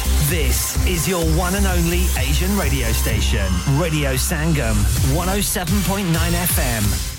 England. This is your one and only Asian radio station, Radio Sangam, 107.9 FM.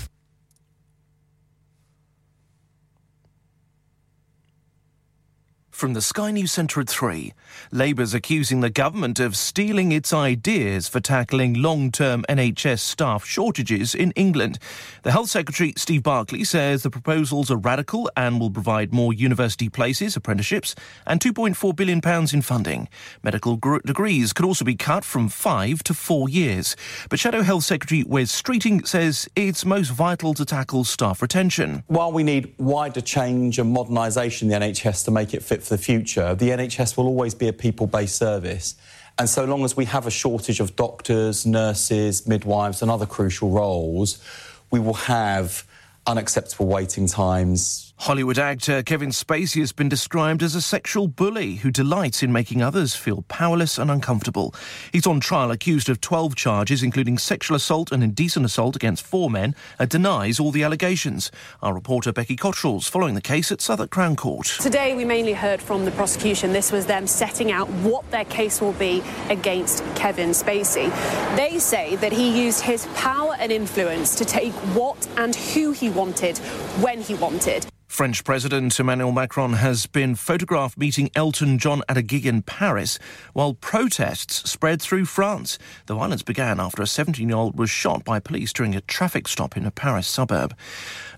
From the Sky News Centre at 3, Labour's accusing the government of stealing its ideas for tackling long-term NHS staff shortages in England. The Health Secretary, Steve Barclay, says the proposals are radical and will provide more university places, apprenticeships and £2.4 billion in funding. Medical degrees could also be cut from 5 to 4 years. But Shadow Health Secretary Wes Streeting says it's most vital to tackle staff retention. While we need wider change and modernisation in the NHS to make it fit for the future, the NHS will always be a people-based service. And so long as we have a shortage of doctors, nurses, midwives and other crucial roles, we will have unacceptable waiting times. Hollywood actor Kevin Spacey has been described as a sexual bully who delights in making others feel powerless and uncomfortable. He's on trial accused of 12 charges, including sexual assault and indecent assault against 4 men, and denies all the allegations. Our reporter Becky Cottrell's following the case at Southwark Crown Court. Today we mainly heard from the prosecution. This was them setting out what their case will be against Kevin Spacey. They say that he used his power and influence to take what and who he wanted when he wanted. French President Emmanuel Macron has been photographed meeting Elton John at a gig in Paris while protests spread through France. The violence began after a 17-year-old was shot by police during a traffic stop in a Paris suburb.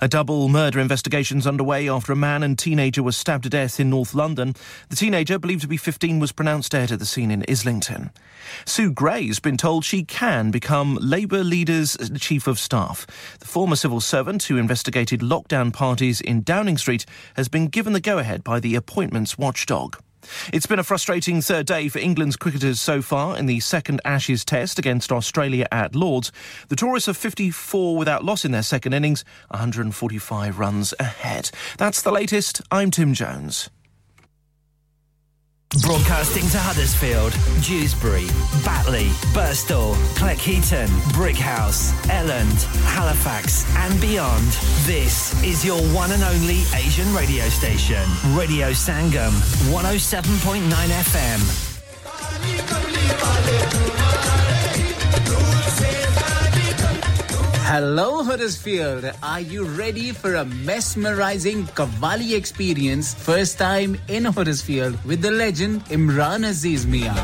A double murder investigation is underway after a man and teenager were stabbed to death in North London. The teenager, believed to be 15, was pronounced dead at the scene in Islington. Sue Gray has been told she can become Labour leader's chief of staff. The former civil servant who investigated lockdown parties in Downing Street has been given the go-ahead by the appointments watchdog. It's been a frustrating third day for England's cricketers so far in the second Ashes Test against Australia at Lord's. The Tourists are 54 without loss in their second innings, 145 runs ahead. That's the latest. I'm Tim Jones. Broadcasting to Huddersfield, Dewsbury, Batley, Birstall, Cleckheaton, Brickhouse, Elland, Halifax and beyond. This is your one and only Asian radio station, Radio Sangam, 107.9 FM. Hello Huddersfield, are you ready for a mesmerizing Qawwali experience? First time in Huddersfield with the legend Imran Aziz Mia.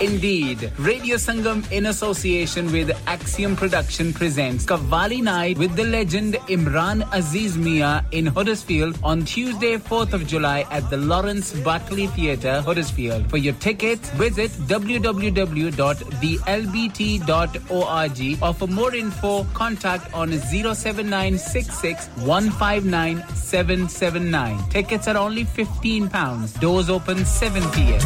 Indeed, Radio Sangam in association with Axiom Production presents Qawwali Night with the legend Imran Aziz Mia in Huddersfield on Tuesday, 4th of July at the Lawrence Buckley Theatre, Huddersfield. For your tickets, visit www.thelbt.org or for more info, contact on 07966 159 779. Tickets are only £15. Doors open 7 p.m.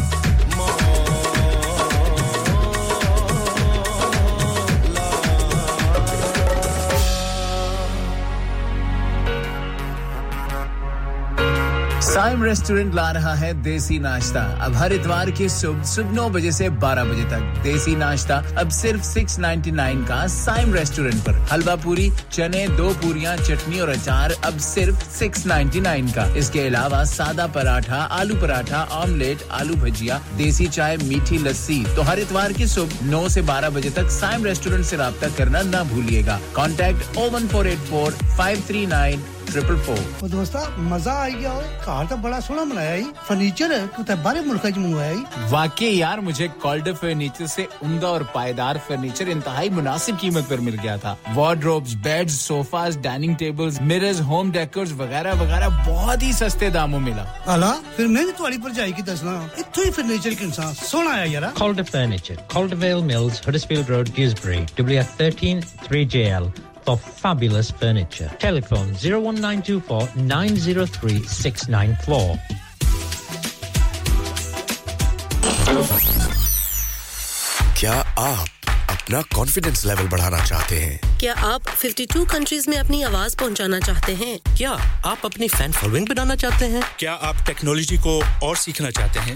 साइम restaurant ला रहा है देसी नाश्ता अब हर इतवार की सुबह 9 बजे से 12 बजे तक देसी नाश्ता अब सिर्फ 6.99 का साइम रेस्टोरेंट पर हलवा पूरी चने दो पूरियां चटनी और अचार अब सिर्फ 6.99 का इसके अलावा सादा पराठा आलू पराठा ऑमलेट आलू भजिया देसी चाय मीठी लस्सी तो हर इतवार की सुबह 9 से 12 बजे तक साइम रेस्टोरेंट से राब्ता करना ना भूलिएगा कांटेक्ट 01484 539 444 तो दोस्ता मजा आ गया है कार तो बड़ा सोना बनाया है फर्नीचर तो ते बारे मुल्क का मंगवाया है वाकई यार मुझे कॉल्डर फर्नीचर से उम्दा और पायदार फर्नीचर इंतहाई मुनासिब कीमत पर मिल गया था wardrobes beds sofas dining tables mirrors home decors वगैरह वगैरह बहुत ही सस्ते दामों मिला आला फिर मैं भी तुम्हारी पर जाई की दसना इतो ही फर्नीचर के इंसान सोना आया यार Calder furniture Calderwell mills Huddersfield road Dewsbury WF 13 3JL for fabulous furniture. Telephone 01924 903 694. क्या आप अपना confidence level बढ़ाना चाहते हैं? क्या आप 52 countries में अपनी आवाज पहुंचाना चाहते हैं? क्या आप अपनी fan following बनाना चाहते हैं? क्या आप technology को और सीखना चाहते हैं?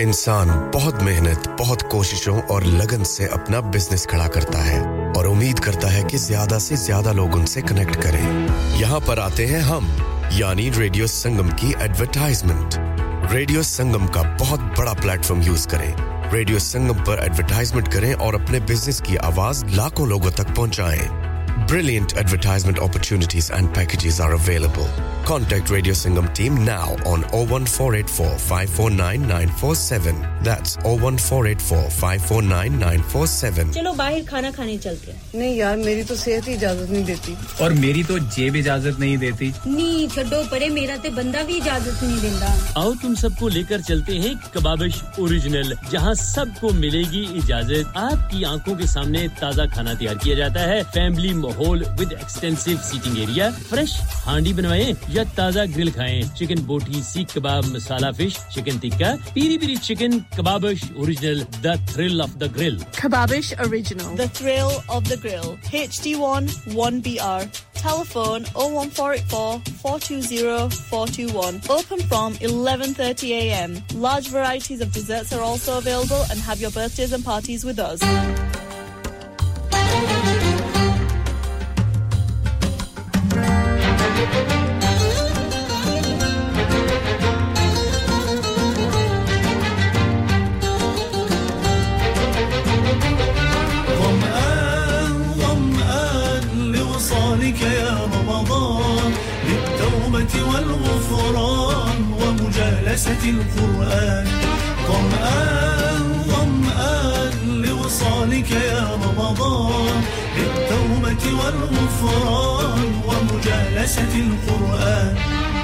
इंसान बहुत मेहनत, बहुत कोशिशों और लगन से अपना बिजनेस खड़ा करता है और उम्मीद करता है कि ज़्यादा से ज़्यादा लोग उनसे कनेक्ट करें। यहाँ पर आते हैं हम, यानी रेडियो संगम की एडवर्टाइजमेंट। रेडियो संगम का बहुत बड़ा प्लेटफॉर्म यूज़ करें। रेडियो संगम पर एडवर्टाइजमेंट करें और अपने बिजनेस की आवाज़ लाखों लोगों तक पहुँचाएं। Brilliant advertisement opportunities and packages are available. Contact Radio Sangam team now on 01484 549 947. That's 01484 549 947. चलो बाहर खाना खाने चलते हैं। नहीं यार मेरी तो सेहत ही इजाजत नहीं देती। और मेरी तो जेब इजाजत नहीं देती। नहीं छोड़ो परे मेरा ते बंदा भी इजाजत नहीं देता। आओ तुम सबको लेकर चलते हैं कबाबिश ओरिजिनल जहां सबको मिलेगी इजाजत। आपकी आंखों के सामने ताजा खाना तैयार किया जाता है। फैमिली माहौल with extensive seating area fresh हांडी बनवाएं या ताजा ग्रिल खाएं chicken boti seekh kebab masala fish chicken tikka peri peri chicken Kababish original the thrill of the grill Kebabish Original the thrill of the grill HD1 1BR telephone 01484 420 421 open from 11:30 a.m. large varieties of desserts are also available and have your birthdays and parties with us القرآن ضمآن لوصالك يا رمضان للتوبة والغفران ومجالسة القرآن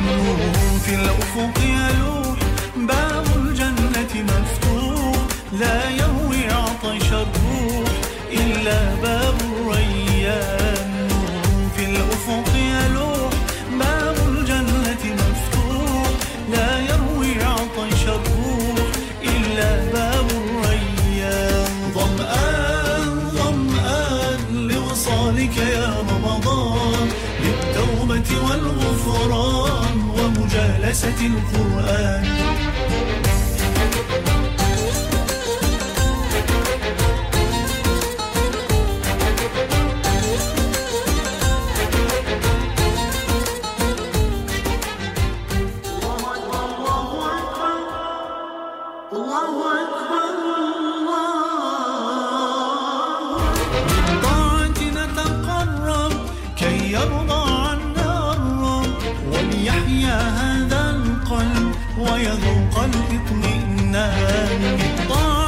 نور في الأفق يلوح باب الجنة مفتوح لا يهوي عطش الروح إلا باب الريان نور في الأفق يلوح باب الجنة مفتوح لا يهوي والغفران ومجالسة القرآن القرآن ضمآن ضمآن لوصالك يا رمضان بالتوبة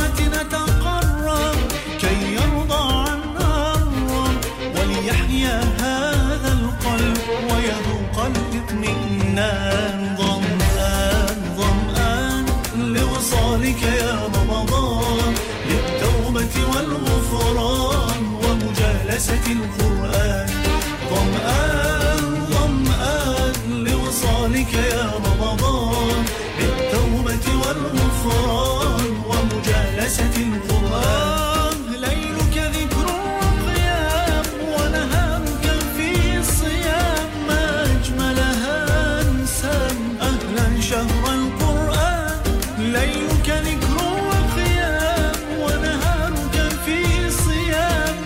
والغفران ومجالسة القرآن ليلك ذكر القيام ونهارك في الصيام ما أجملها أنسا أهلا شهر القرآن ليلك ذكر القيام ونهارك في الصيام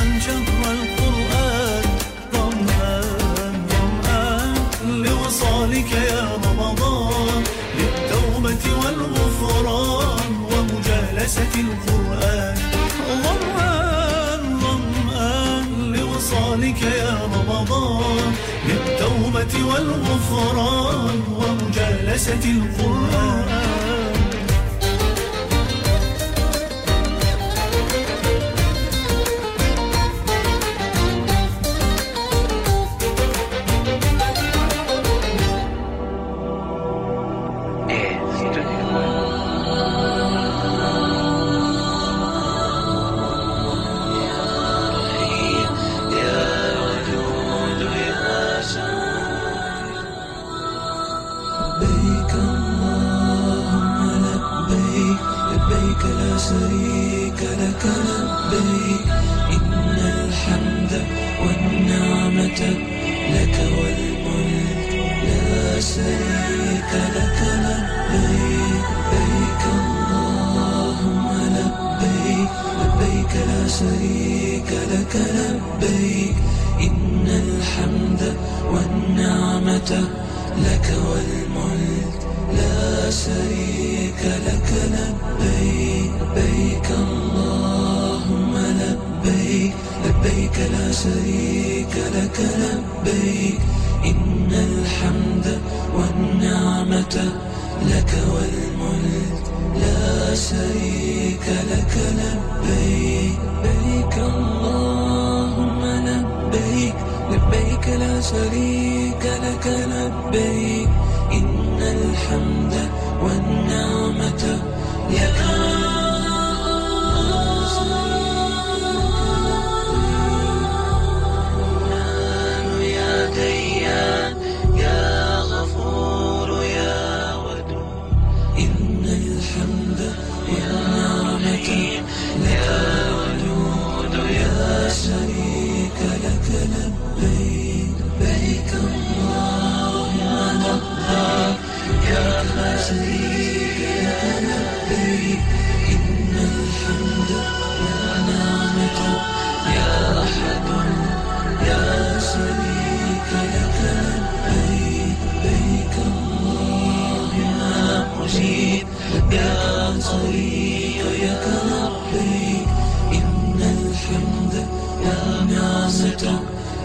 القرآن ضمآن ضمآن لوصالك يا رمضان للتوبة والغفران ومجالسة القرآن شريك لك لبيك إن الحمد والنعمة لك والملك لا شريك لك لبيك لبيك اللهم لبيك لبيك لا شريك لك لبيك إن الحمد والنعمة لك والملك لا شريك لك لبيك لبيك اللهم لبيك لبيك لا شريك لك لبيك إن الحمد والنعمة لك والملك لا شريك لك لبيك لبيك اللهم لبيك لبيك لا شريك لك لبيك إن الحمد والنعمة لك والمنان يا ديان يا غفور يا ودود إن الحمد والنعمة لك ودود يا شريك لك لبيك لبيك اللهم يا خالق يا نبيك إن الحمد والنعمة يا أحد يا شريك لك لبيك لبيك اللهم مجيب يا قوي يا لبيك إن الحمد والنعمة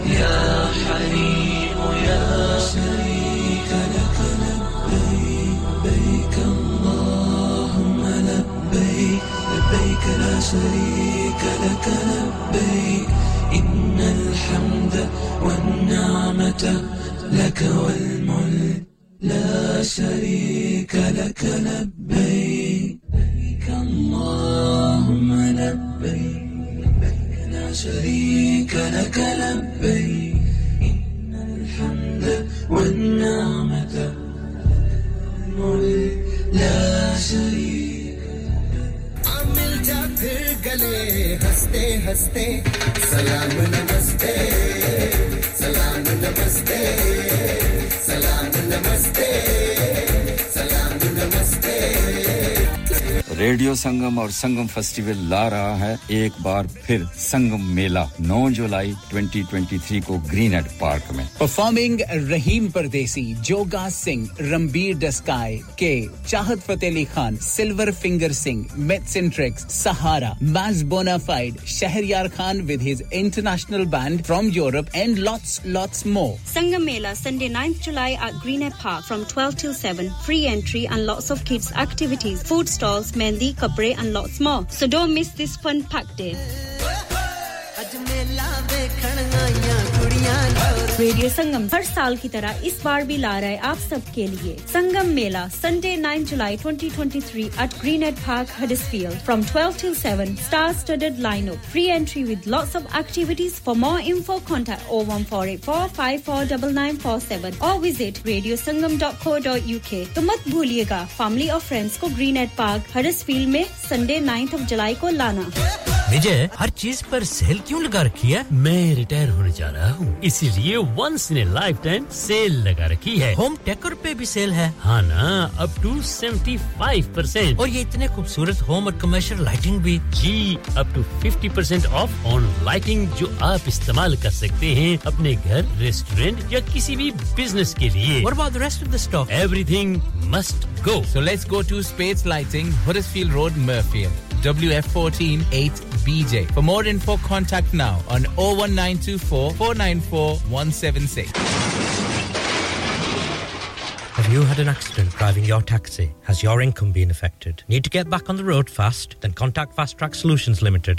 يا حليم يا شريك لك لبيك لبيك اللهم لبيك لبيك لا شريك لك لبيك إن الحمد والنعمة لك والملك لا شريك لك لبيك لبيك اللهم لبيك شريك لك لبيك إن الحمد والنعمة الملك لا شريك عمل جا پھر گلے ہستے ہستے سلام نمستے سلام نمستے سلام نمستے سلام نمستے radio संगम और संगम festival ला रहा है एक बार फिर संगम मेला 9 जुलाई 2023 को Greenhead Park में performing Rahim Pardesi Joga Singh Rambir डस्काय के चाहत फतेह अली खान सिल्वर फिंगर सिंह मेटसेंट्रिक्स Sahara Maaz bonafide Shahryar Khan with his international band from Europe and lots more Sangam Mela Sunday 9th July at Greenhead Park from 12 till 7 free entry and lots of kids activities food stalls Mehndi, Kapre and lots more. So don't miss this fun-packed day. Radio Sangam har saal ki tarah is baar bhi la raha hai aap sab ke liye Sangam Mela Sunday 9 July 2023 at Greenhead Park Huddersfield from 12 till 7 star-studded lineup free entry with lots of activities for more info contact 01484549947 or visit radiosangam.co.uk to mat bhuliega family or friends ko Greenhead Park Huddersfield mein Sunday 9th of July ko lana Vijay हर चीज पर cell क्यों लगा रखी है मैं retire होने जा रहा हूँ इसीलिए once in a lifetime sale लगा रखी है होम टेकर पे भी सेल है हाँ ना अप टू 75% और ये इतने खूबसूरत होम और कमर्शियल लाइटिंग भी जी up to 50% off on lighting जो आप इस्तेमाल कर सकते हैं अपने घर रेस्टोरेंट या किसी भी बिजनेस के लिए what about the rest of the stock everything must go so let's go to space lighting Huddersfield road Mirfield WF148BJ. For more info, contact now on 01924 494 176. Have you had an accident driving your taxi? Has your income been affected? Need to get back on the road fast? Then contact Fast Track Solutions Limited.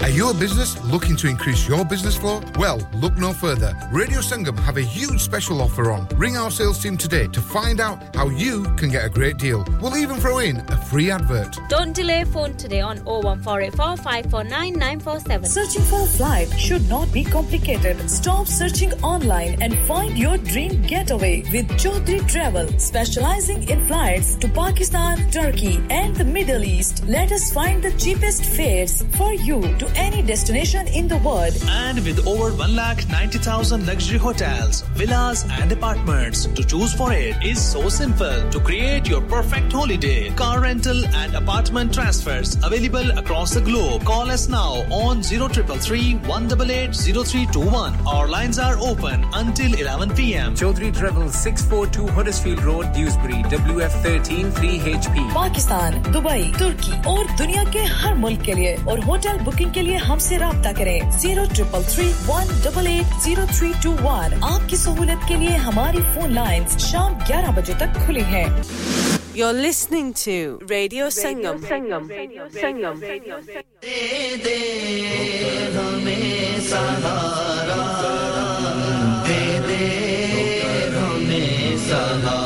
Are you a business looking to increase your business flow? Well, look no further. Radio Sangam have a huge special offer on. Ring our sales team today to find out how you can get a great deal. We'll even throw in a free advert. Don't delay, phone today on 01484 549 947. Searching for a flight should not be complicated. Stop searching online and find your dream getaway with Chaudhry Travel, specializing in flights to Pakistan, Turkey and the Middle East. Let us find the cheapest fares for you to any destination in the world. And with over 190,000 luxury hotels, villas and apartments to choose for, it is so simple to create your perfect holiday. Car rental and apartment transfers available across the globe. Call us now on 0333 188 0321. Our lines are open until 11 p.m. Chaudhry Travel, 642 Huddersfield Road, Dewsbury, WF13 3HP. Pakistan, Dubai, Turkey aur duniya ke har mulk ke liye aur hotel booking के लिए हमसे राब्ता करें 03331880321. आपकी सहूलियत के लिए हमारी फोन लाइंस शाम 11 बजे तक खुली हैं. You're listening to Radio Sangam. Radio Sangam. दे दे हमें सहारा, दे दे हमें सहारा.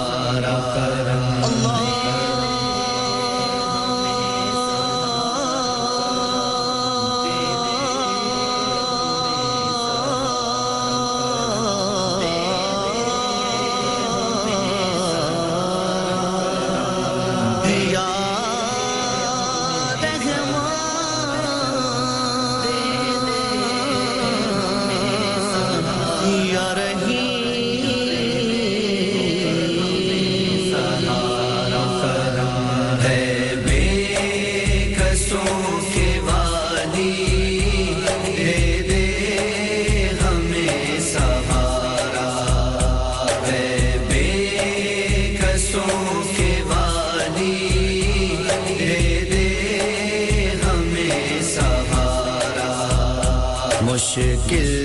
Hey.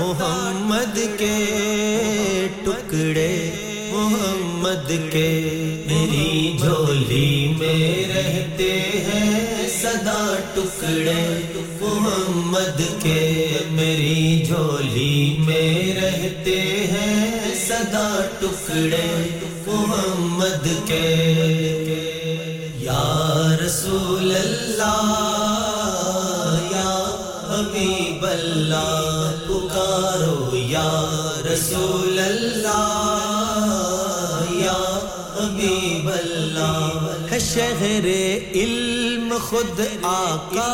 मोहम्मद के टुकड़े मोहम्मद के मेरी झोली में रहते हैं सदा टुकड़े मोहम्मद के मेरी झोली में रहते हैं सदा टुकड़े मोहम्मद के या रसूल अल्लाह या हबीब अल्लाह पुकारो या रसूल अल्लाह या हबीब अल्लाह है शहरे इल्म खुद आका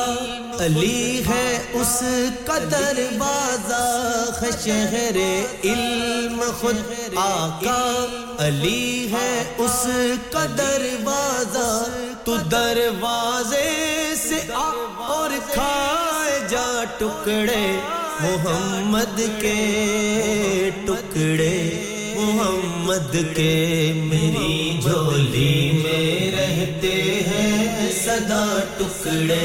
अली है उसका दरवाजा है शहरे इल्म खुद आका अली है उसका दरवाजा तू दरवाजे से आ और खाए जा टुकड़े मोहम्मद के टुकड़े मोहम्मद के मेरी झोली में रहते हैं सदा टुकड़े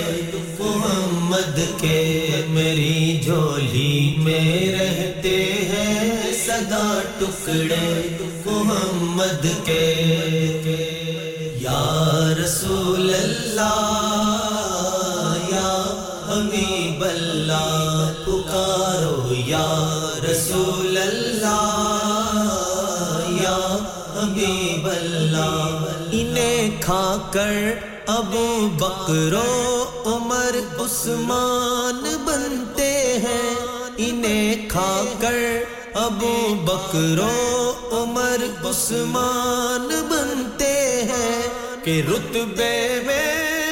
मोहम्मद के मेरी झोली में रहते हैं सदा टुकड़े मोहम्मद के या रसूल अल्लाह या हबीब अल्लाह पुकारो या रसूल अल्लाह या हबीब अल्लाह इन्हें खाकर अबू बकरो उमर उस्मान बनते हैं इन्हें खाकर अबू बकरो उमर उस्मान बनते हैं कि रुतबे में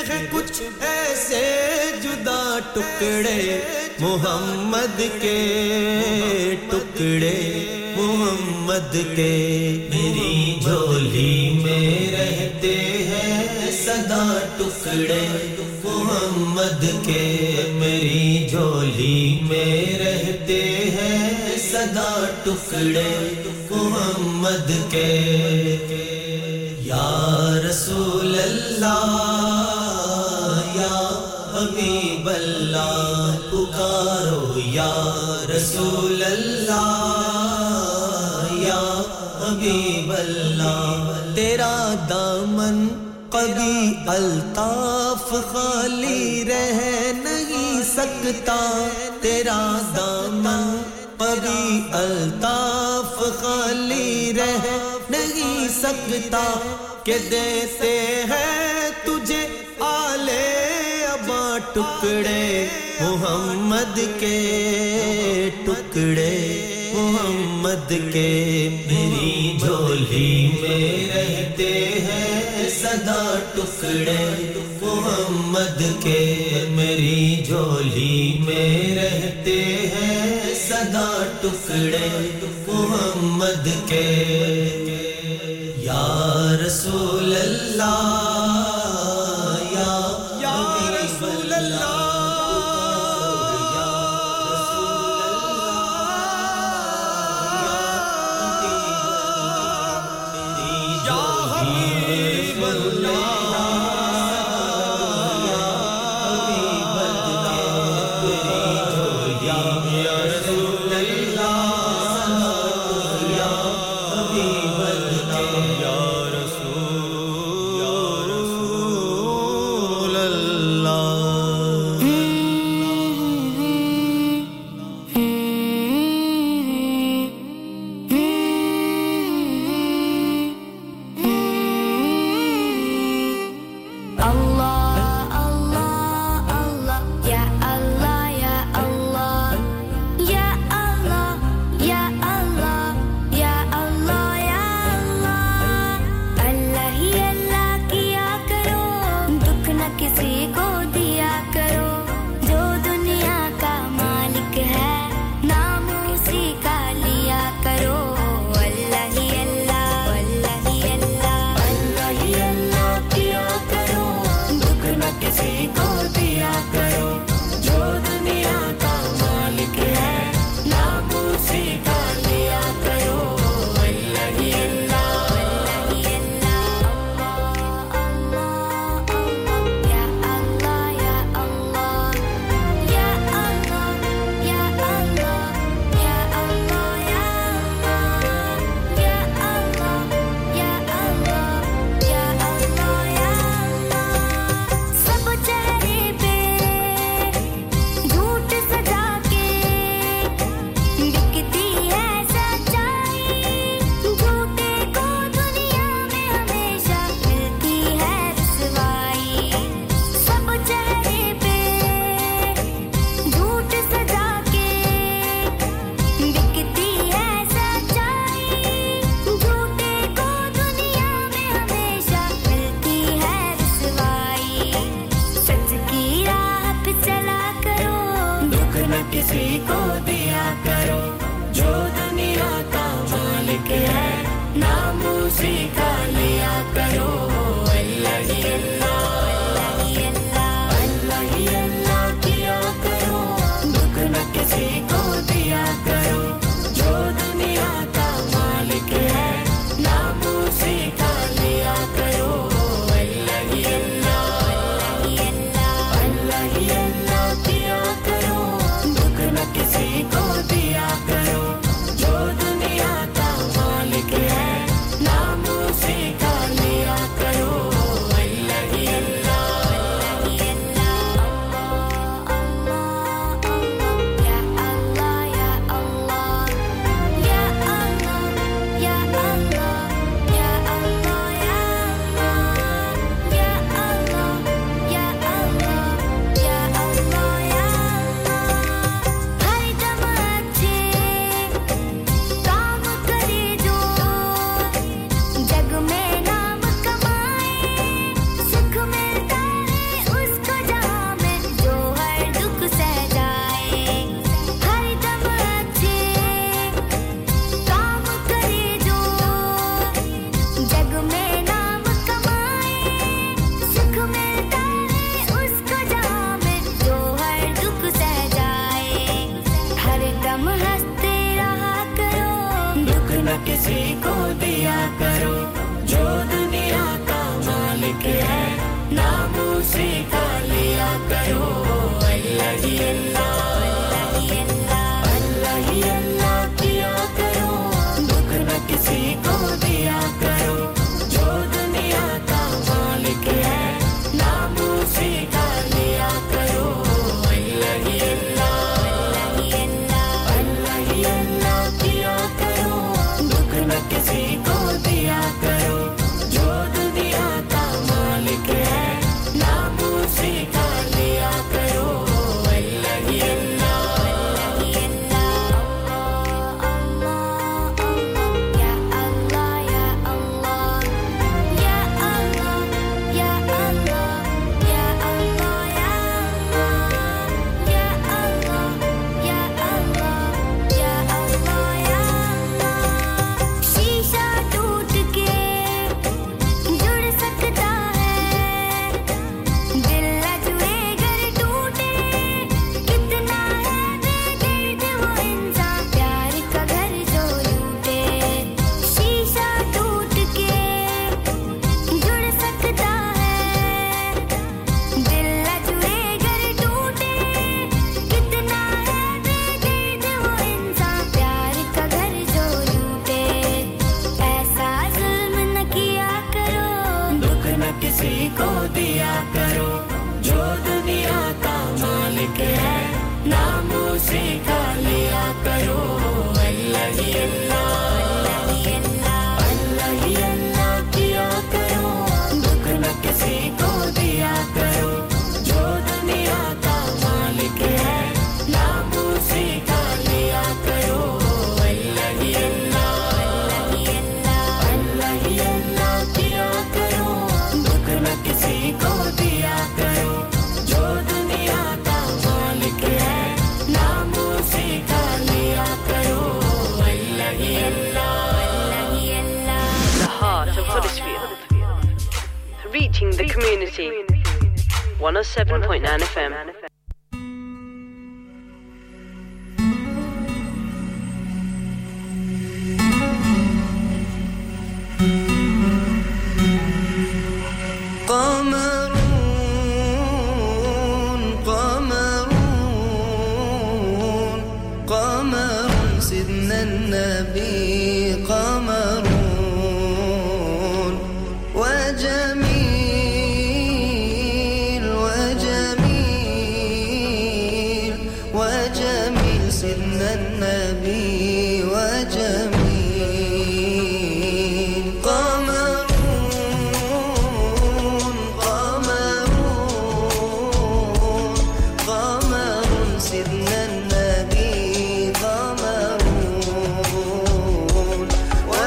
है कुछ ऐसे जुदा टुकड़े मोहम्मद के टुकड़े मोहम्मद के मेरी झोली में रहते हैं सदा टुकड़े मोहम्मद के मेरी झोली में रहते हैं सदा टुकड़े मोहम्मद के या रसूल अल्लाह या हबीब अल्लाह पुकारो या रसूल अल्लाह या हबीब अल्लाह तेरा दामन कभी अल्ताफ खाली रह नहीं सकता तेरा दामन कभी अल्ताफ खाली रह नहीं सकता के देते हैं तुझे आले अबा टुकड़े मोहम्मद के टुकड़े मोहम्मद के मेरी झोली में रहते हैं सदा टुकड़े मोहम्मद के मेरी झोली में रहते हैं सदा टुकड़े मोहम्मद के या रसूल अल्लाह या रसूल अल्लाह या रसूल अल्लाह या हबीब अल्लाह या हबीब अल्लाह या रसूल अल्लाह या हबीब अल्लाह उसी का लिया करो अल्लाह ही अल्लाह किया करो दुख न किसी को दिया करो जो दुनिया का मालिक है नाम उसी का लिया करो अल्लाह ही अल्लाह किया करो दुख न किसी को दिया करो जो दुनिया का मालिक है नाम उसी का लिया करो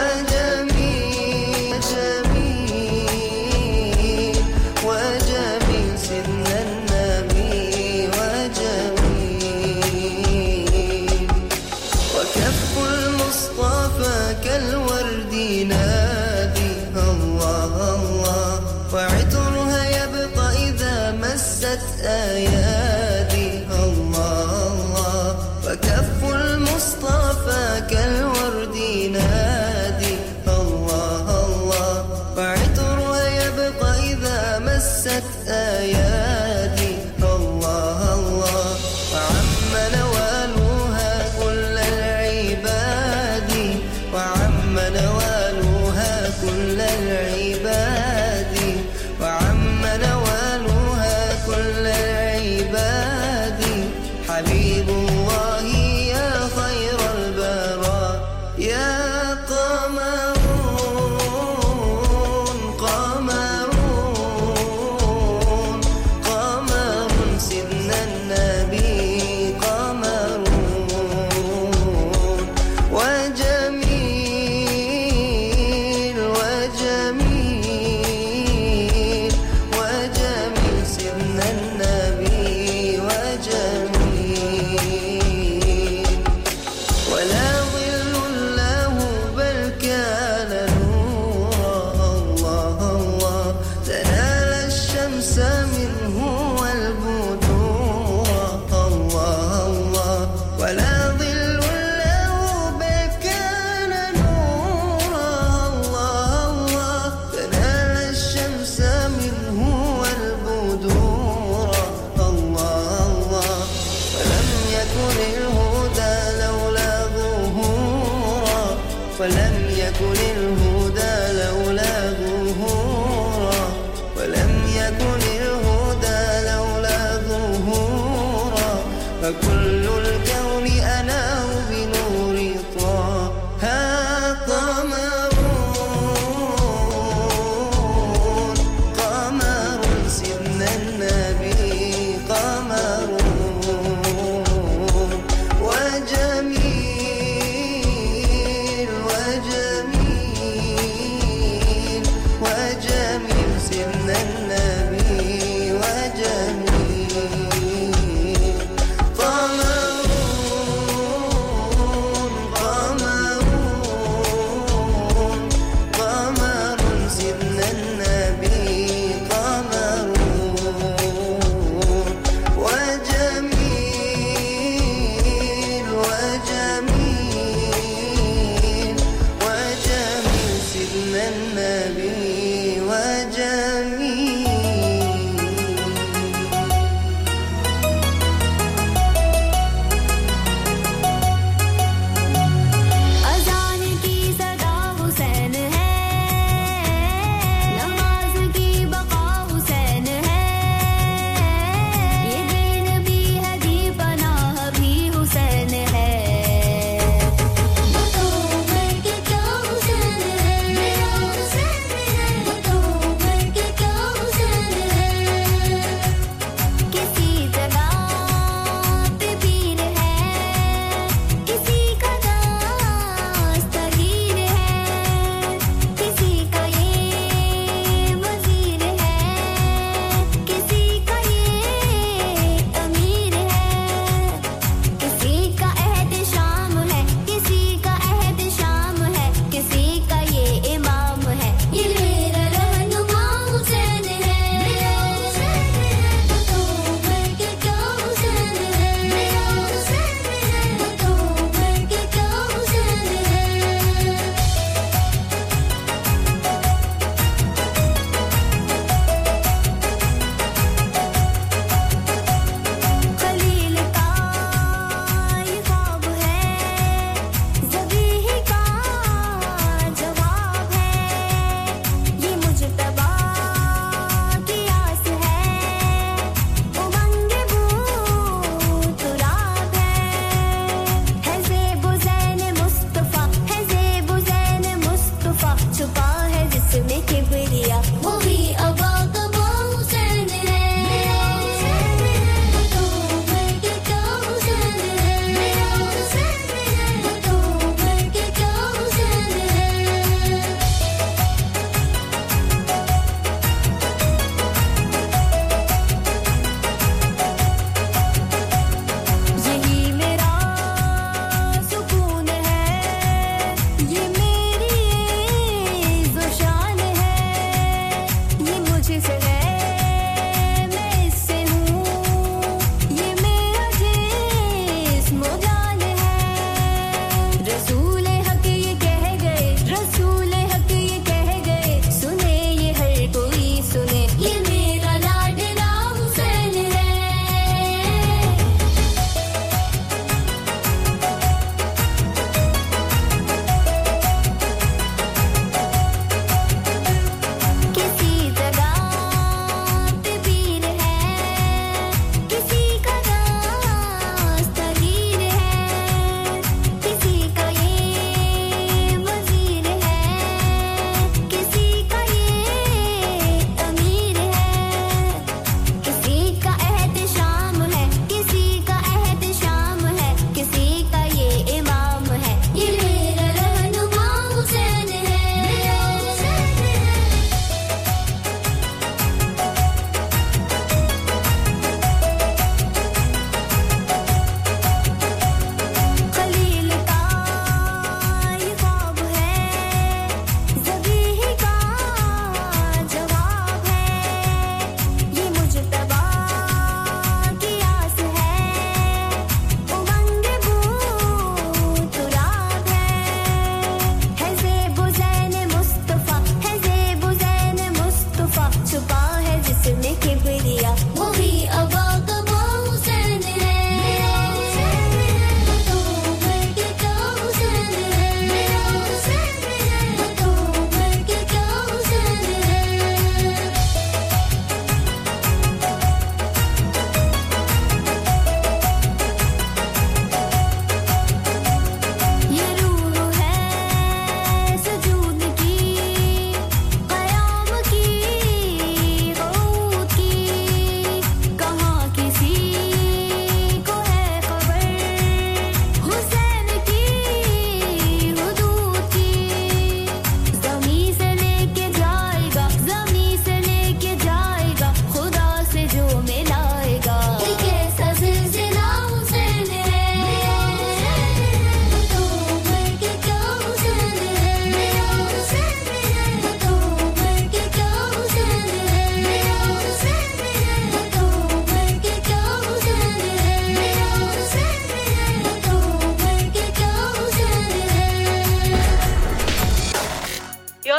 What? كالورد ينادي الله الله فعطر ويبقى إذا مست أيادي الله الله وعمن والوها كل العباد وعمن والوها كل العباد وعمن والوها كل العباد حبيب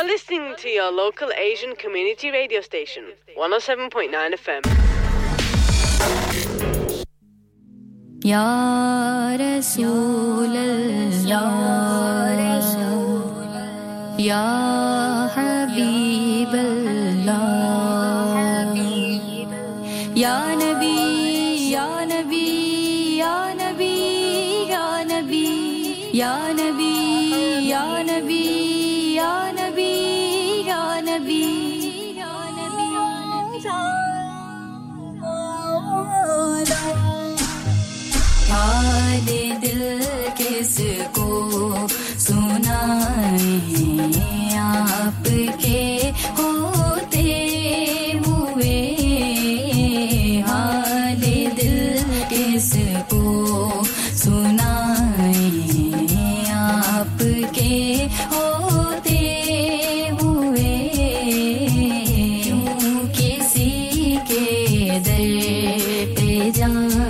are listening to your local Asian community radio station, 107.9 FM. Ya Rasool Allah, Ya Habib Allah, Ya Nabi, Ya Nabi, Ya Nabi, Ya Nabi, Ya Nabi, Ya Nabi, Ya Nabi, Ya Nabi, Ya Nabi, हाले दिल किसको सुनाएं आपके होते हुए हाले दिल किसको सुनाएं आपके होते हुए यूं किसी के दर पे जाएं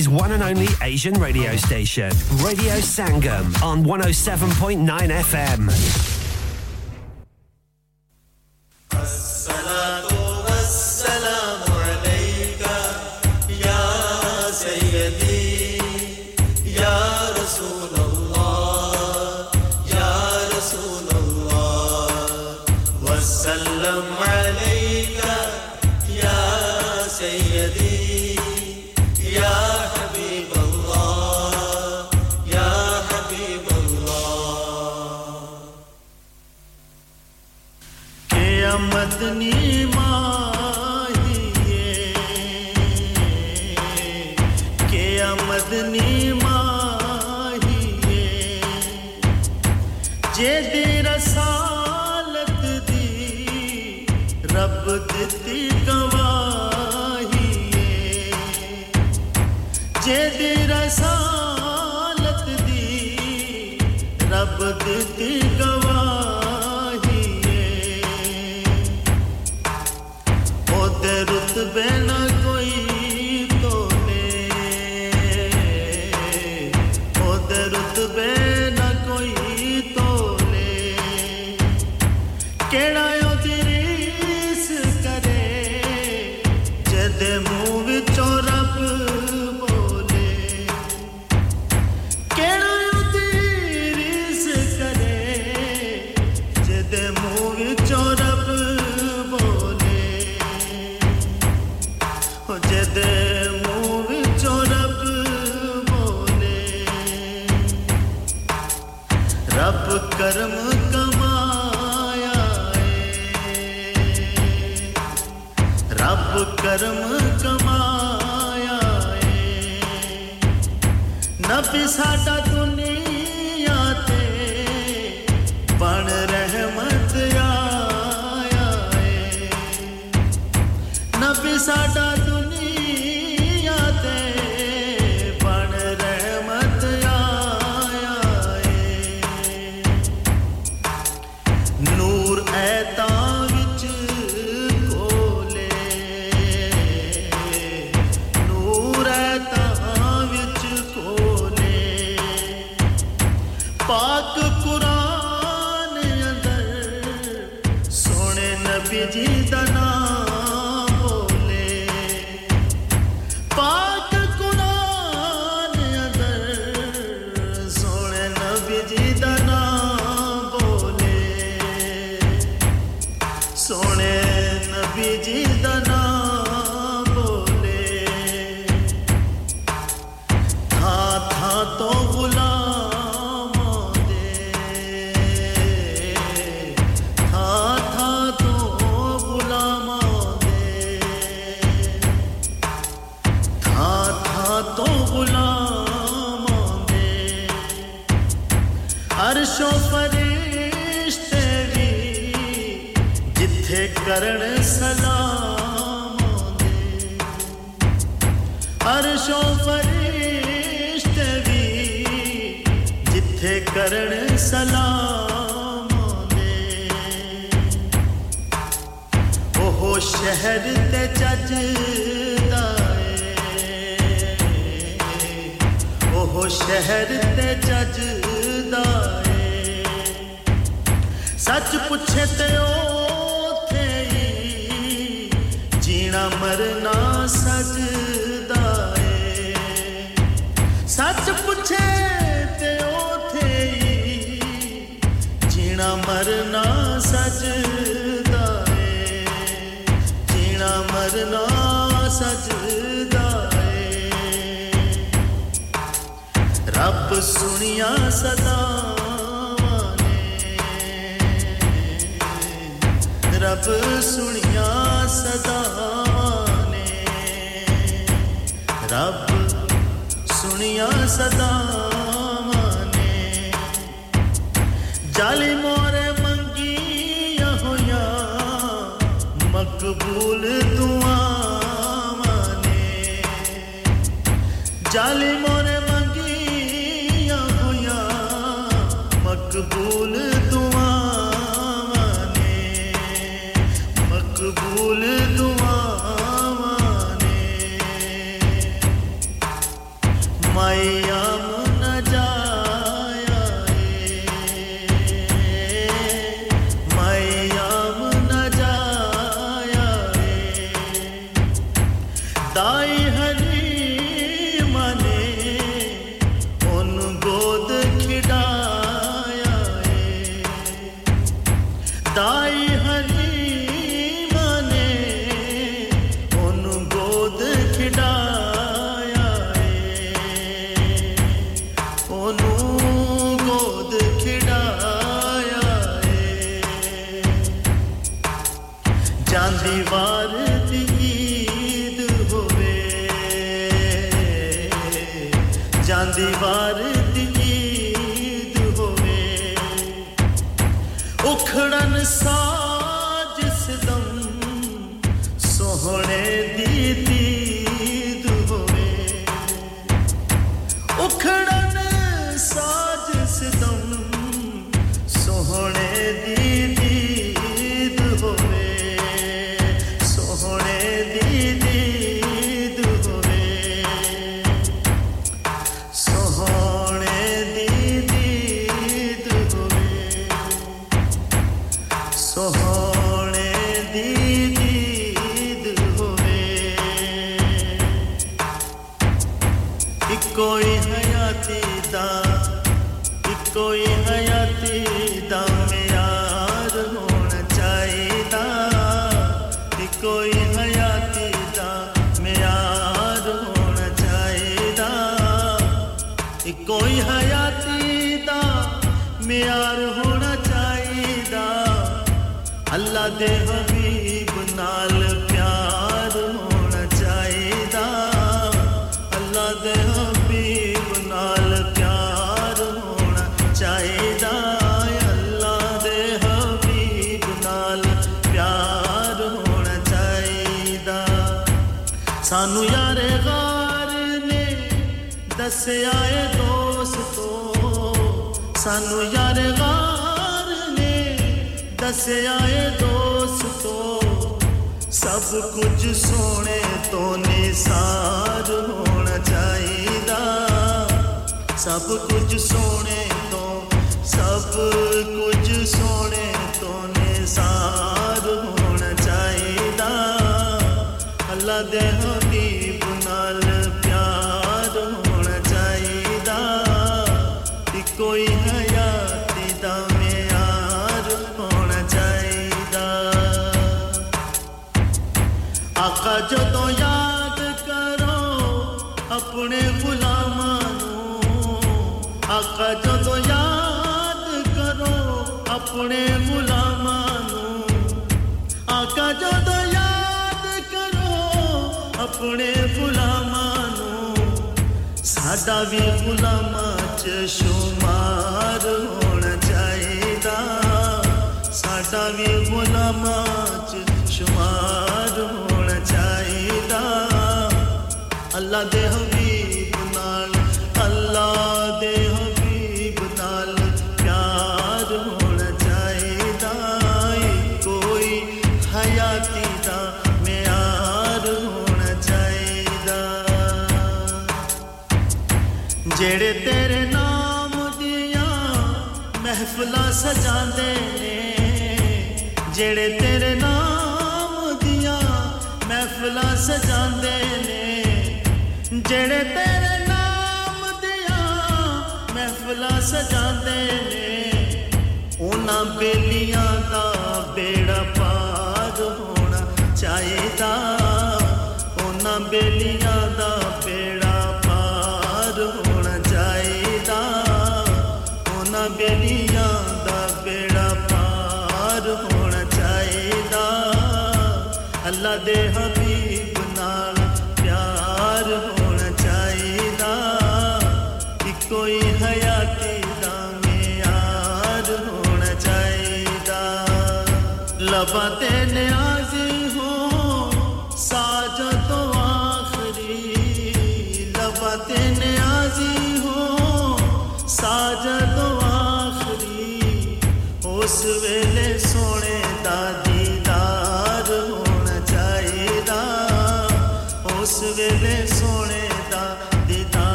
UK's one and only Asian radio station, Radio Sangam, on 107.9 FM.